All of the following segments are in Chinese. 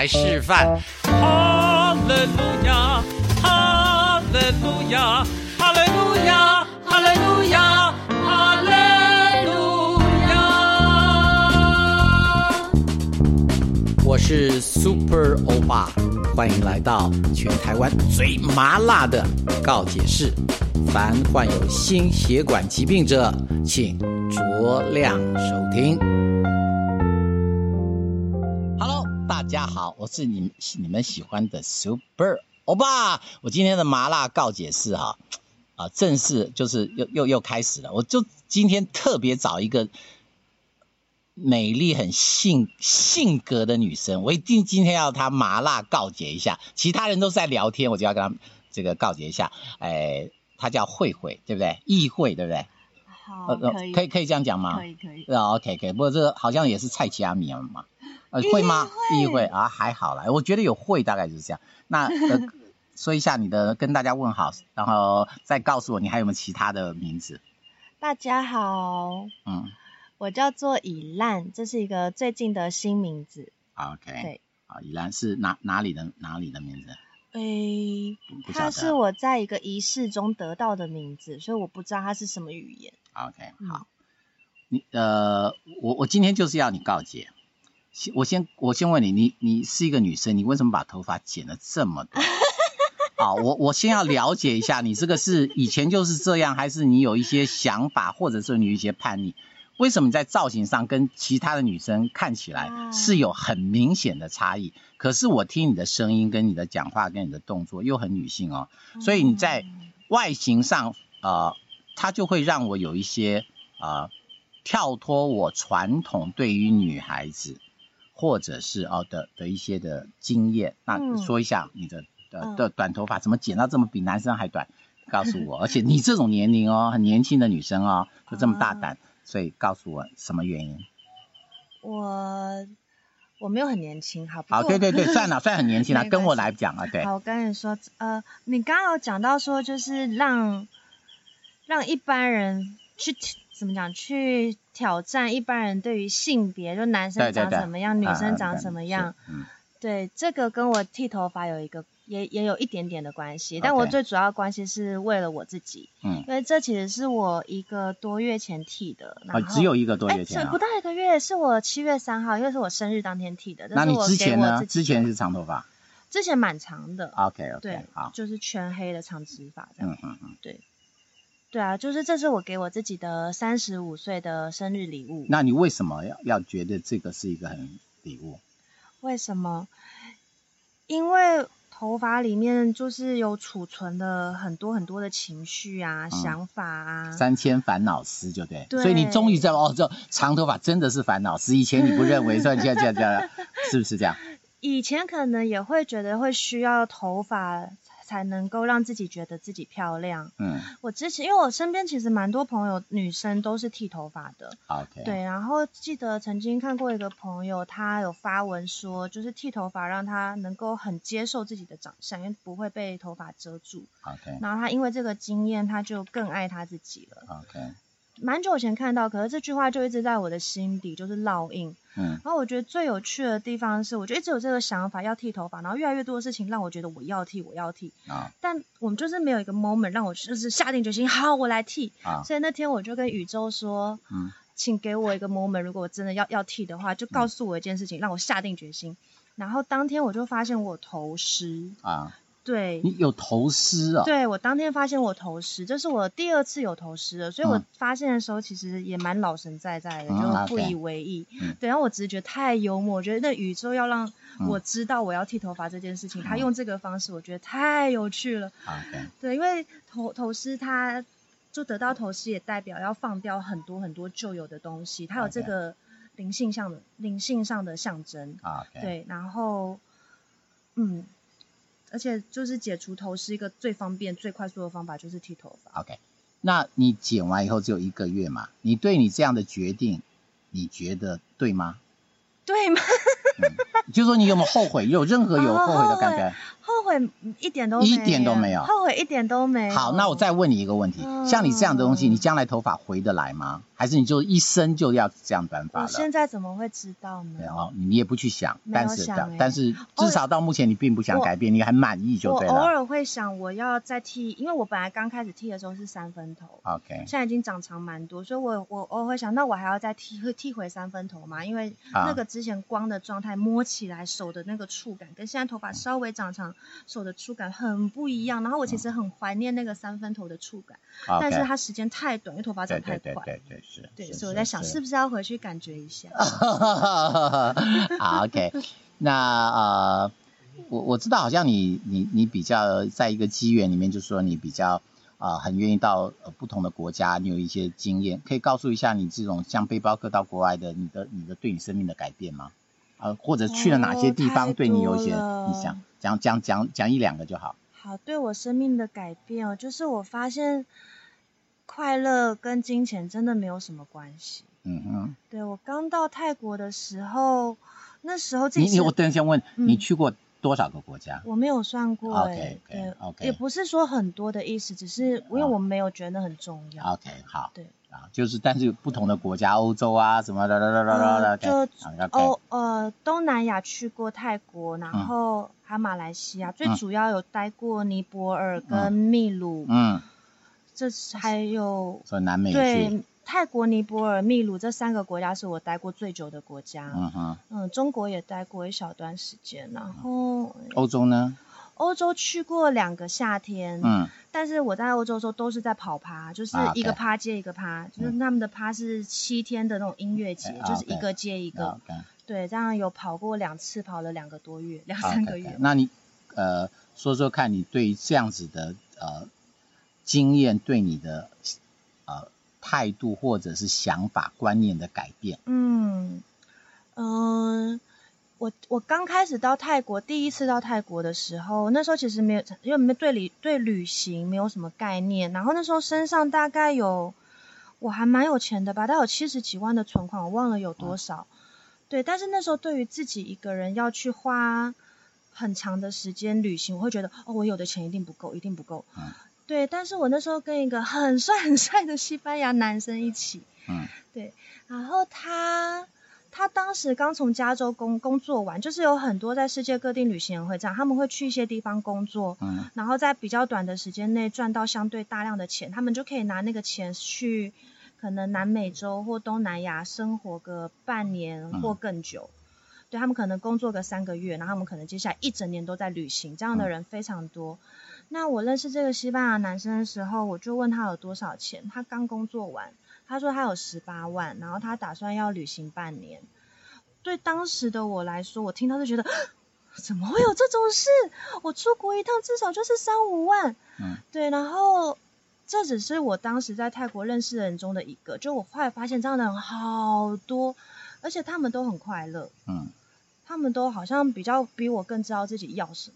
来示范。哈利路亚，哈利路亚，哈利路亚，哈利路亚，哈利路亚。我是 Super 欧巴，欢迎来到全台湾最麻辣的告解室。凡患有心血管疾病者，请酌量收听。Hello， 大家好，我是你们喜欢的 Super 欧巴。我今天的麻辣告解室正式就是又开始了。我就今天特别找一个美丽很性格的女生，我一定今天要她麻辣告解一下。其他人都在聊天，我就要跟她这个告解一下。她叫慧慧，对不对？议慧，对不对？好，可以这样讲吗？可以。OK， 不过这好像也是菜奇阿米嘛，会吗？议慧啊，还好啦，我觉得有会大概就是这样。那说一下你的，跟大家问好，然后再告诉我你还有没有其他的名字。大家好，我叫做以烂，这是一个最近的新名字。OK， 对，好，以烂是哪里的名字？它是我在一个仪式中得到的名字，所以我不知道它是什么语言。OK， 好，你我今天就是要你告解。我先问你，你是一个女生，你为什么把头发剪了这么多？好，我先要了解一下，你这个是以前就是这样，还是你有一些想法，或者是你有一些叛逆？为什么在造型上跟其他的女生看起来是有很明显的差异？可是我听你的声音跟你的讲话跟你的动作又很女性哦，所以你在外形上它就会让我有一些跳脱我传统对于女孩子或者是的一些的经验。那说一下你的短头发怎么剪到这么比男生还短，告诉我。而且你这种年龄哦，很年轻的女生哦，就这么大胆，所以告诉我什么原因？我没有很年轻，好不好？对，算很年轻了，跟我来讲啊，对。好，我跟你说，你刚刚有讲到说，就是让一般人去怎么讲，去挑战一般人对于性别，就男生长什么样，对，女生长什么样。对，这个跟我剃头发有一个也有一点点的关系，但我最主要的关系是为了我自己，因为这其实是我一个多月前剃的，然后只有一个多月前，不到一个月，是我7月3号，因为是我生日当天剃的。那你之前呢？之前是长头发？之前蛮长的。OK， 对，好，就是全黑的长直发这样。对。对啊，就是这是我给我自己的35岁的生日礼物。那你为什么要觉得这个是一个很礼物？为什么？因为头发里面就是有储存的很多很多的情绪啊、想法啊，3000烦恼丝，就对。所以你终于知道这长头发真的是烦恼丝，以前你不认为，所以你现在这样，是不是这样？以前可能也会觉得会需要头发才能够让自己觉得自己漂亮。我之前因为我身边其实蛮多朋友女生都是剃头发的。OK。对，然后记得曾经看过一个朋友，他有发文说，就是剃头发让他能够很接受自己的长相，因为不会被头发遮住。OK。然后他因为这个经验，他就更爱他自己了。OK。蛮久以前看到，可是这句话就一直在我的心底就是烙印。然后我觉得最有趣的地方是，我就一直有这个想法要剃头发，然后越来越多的事情让我觉得我要剃。但我们就是没有一个 moment 让我就是下定决心，好，我来剃。所以那天我就跟宇宙说，请给我一个 moment， 如果我真的要剃的话，就告诉我一件事情，让我下定决心。然后当天我就发现我头虱。对，你有头虱啊？对，我当天发现我头虱，这是我第2次有头虱了，所以我发现的时候其实也蛮老神在在的，就不以为意。对，然后我只是觉得太幽默，我觉得那宇宙要让我知道我要剃头发这件事情，他用这个方式，我觉得太有趣了。对，因为头虱他就得到头虱也代表要放掉很多很多旧有的东西，他有这个灵性上的象征。对，然后而且就是解除头虱一个最方便最快速的方法就是剃头发。OK， 那你剪完以后只有1个月嘛？你对你这样的决定，你觉得对吗？对吗？就是说你有没有后悔？有任何有后悔的感觉？后悔一点都没有。后悔一点都没有。好，那我再问你一个问题，像你这样的东西，你将来头发回得来吗？还是你就一生就要这样短发了？我现在怎么会知道呢？哦，你也不去想，但是至少到目前你并不想改变，你很满意就对了。我偶尔会想我要再剃，因为我本来刚开始剃的时候是三分头 ，OK， 现在已经长长蛮多，所以我偶尔会想，那我还要再剃回三分头嘛？因为那个之前光的状态摸起来手的那个触感跟现在头发稍微长长手的触感很不一样，然后我其实很怀念那个三分头的触感，但是它时间太短，因为头发长太快。对。对，所以我在想是不是要回去感觉一下。好 ，OK， 那我知道好像你比较在一个机缘里面，就是说你比较很愿意到不同的国家，你有一些经验，可以告诉一下你这种像背包客到国外的你的对你生命的改变吗？或者去了哪些地方对你有一些影响？讲一两个就好。好，对我生命的改变哦，就是我发现。快乐跟金钱真的没有什么关系。嗯哼。对，我刚到泰国的时候，那时候自己我等一下问、你去过多少个国家？我没有算过、OK， 也不是说很多的意思，只是因为我没有觉得很重要。OK， 好。对。就是但是不同的国家，欧洲啊什么的，东南亚去过泰国，然后还马来西亚，最主要有待过尼泊尔跟秘鲁。这还有南美对泰国、尼泊尔、秘鲁这3个国家是我待过最久的国家。中国也待过一小段时间，然后欧洲呢？欧洲去过2个夏天，但是我在欧洲的时候都是在跑趴，就是一个趴接一个趴，就是他们的趴是7天的那种音乐节，就是一个接一个。对，这样有跑过2次，跑了2个多月，2-3个月。那你说说看，你对于这样子的经验对你的态度或者是想法观念的改变？我刚开始到泰国，第一次到泰国的时候，那时候其实没有，因为没对旅行没有什么概念，然后那时候身上大概有，我还蛮有钱的吧，大概有70几万的存款，我忘了有多少。对，但是那时候对于自己一个人要去花很长的时间旅行，我会觉得我有的钱一定不够，一定不够。对，但是我那时候跟一个很帅的西班牙男生一起，对，然后他当时刚从加州工作完，就是有很多在世界各地旅行人会这样，他们会去一些地方工作，然后在比较短的时间内赚到相对大量的钱，他们就可以拿那个钱去可能南美洲或东南亚生活个半年或更久。对，他们可能工作个3个月，然后他们可能接下来1整年都在旅行，这样的人非常多。那我认识这个西班牙男生的时候，我就问他有多少钱，他刚工作完，他说他有18万，然后他打算要旅行半年。对当时的我来说，我听到就觉得怎么会有这种事，我出国一趟至少就是3-5万。对，然后这只是我当时在泰国认识的人中的一个，就我后来发现这样的人好多，而且他们都很快乐。他们都好像比我更知道自己要什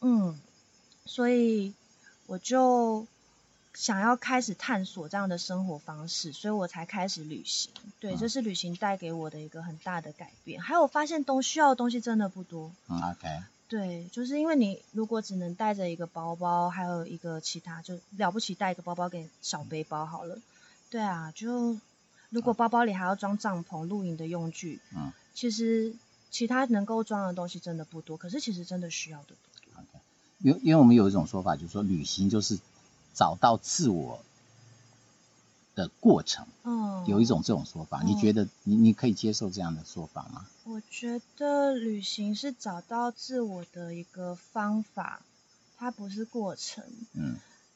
么。所以我就想要开始探索这样的生活方式，所以我才开始旅行。对，这是旅行带给我的一个很大的改变。还有我发现需要的东西真的不多。OK。对，就是因为你如果只能带着一个包包，还有一个其他，就了不起带一个包包给小背包好了。对啊，就如果包包里还要装帐篷、露营的用具，其实其他能够装的东西真的不多，可是其实真的需要的不多。OK。因为我们有一种说法，就是说旅行就是找到自我的过程，有一种这种说法，你觉得你可以接受这样的说法吗？我觉得旅行是找到自我的一个方法，它不是过程。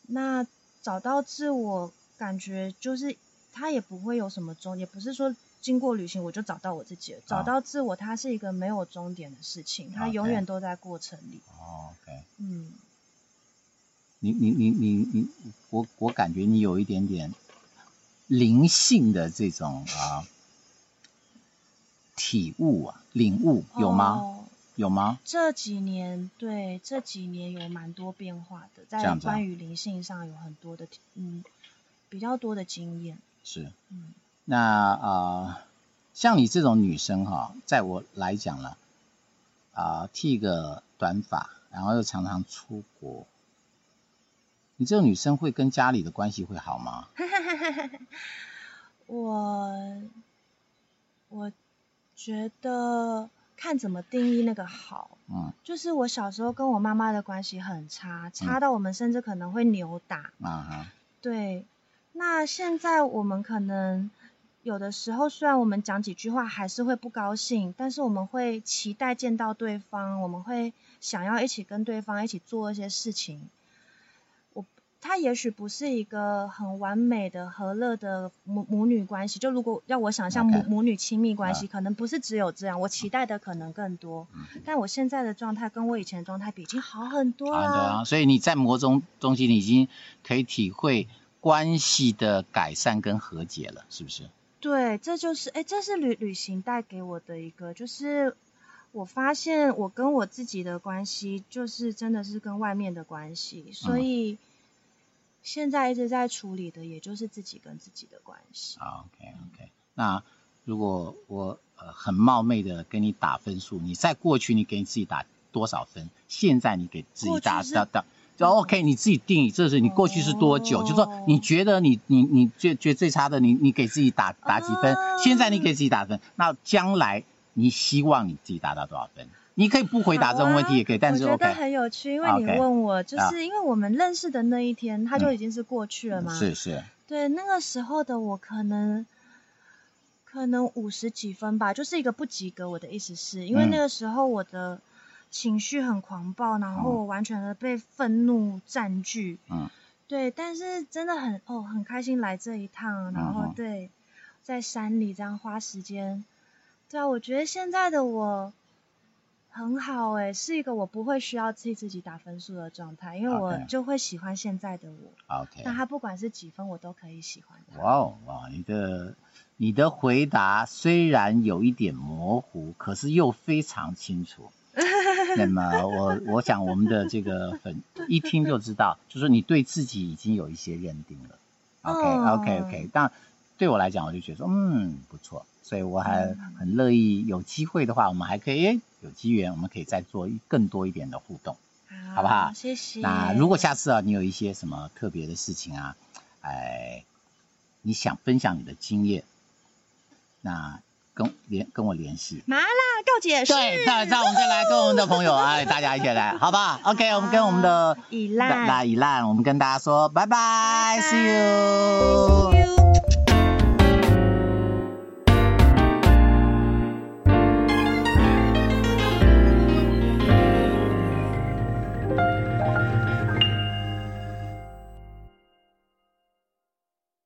那找到自我，感觉就是它也不会有什么也不是说经过旅行我就找到我自己了，找到自我它是一个没有终点的事情，它永远都在过程里。OK。你我感觉你有一点点灵性的这种体悟领悟，有吗？有吗？这几年有蛮多变化的，在关于灵性上有很多的比较多的经验。是。那像你这种女生在我来讲了，剃个短发，然后又常常出国，你这种女生会跟家里的关系会好吗？我觉得看怎么定义那个好，嗯，就是我小时候跟我妈妈的关系很差，差到我们甚至可能会扭打，嗯，对。那现在我们可能有的时候，虽然我们讲几句话还是会不高兴，但是我们会期待见到对方，我们会想要一起跟对方一起做一些事情。他也许不是一个很完美的和乐的母女关系，就如果要我想象母女亲密关系，可能不是只有这样，我期待的可能更多，但我现在的状态跟我以前的状态比已经好很多了，啊，所以你在磨中你已经可以体会关系的改善跟和解了，是不是？对，这就是这是旅行带给我的一个，就是我发现我跟我自己的关系就是真的是跟外面的关系，所以现在一直在处理的也就是自己跟自己的关系。 OK， 那如果我很冒昧的跟你打分数，你在过去你给你自己打多少分，现在你给自己打就 OK， 你自己定义，这是你过去是多久，就说你觉得你觉得最差的你给自己打几分，现在你给自己打分，那将来你希望你自己打到多少分？你可以不回答这种问题也可以，但是 OK， 我觉得很有趣，因为你问我，就是因为我们认识的那一天，它就已经是过去了嘛。是。对，那个时候的我可能50几分吧，就是一个不及格。我的意思是因为那个时候我的情绪很狂暴，然后我完全的被愤怒占据。嗯。对，但是真的很开心来这一趟，然后对，在山里这样花时间。对啊，我觉得现在的我。很好是一个我不会需要自己打分数的状态，因为我就会喜欢现在的我。OK， 那他不管是几分，我都可以喜欢他。哇，你的回答虽然有一点模糊，可是又非常清楚。那么我想我们的这个一听就知道，就是你对自己已经有一些认定了。OK， 但对我来讲，我就觉得不错，所以我还很乐意，有机会的话，我们还可以。有机缘，我们可以再做更多一点的互动，好不好？谢谢。那如果下次你有一些什么特别的事情啊，你想分享你的经验，那跟我联系。麻辣告解室。对，那我们再来跟我们的朋友大家一起来，好不好 ？OK， 我们跟我们的以烂，我们跟大家说拜拜 ，See you。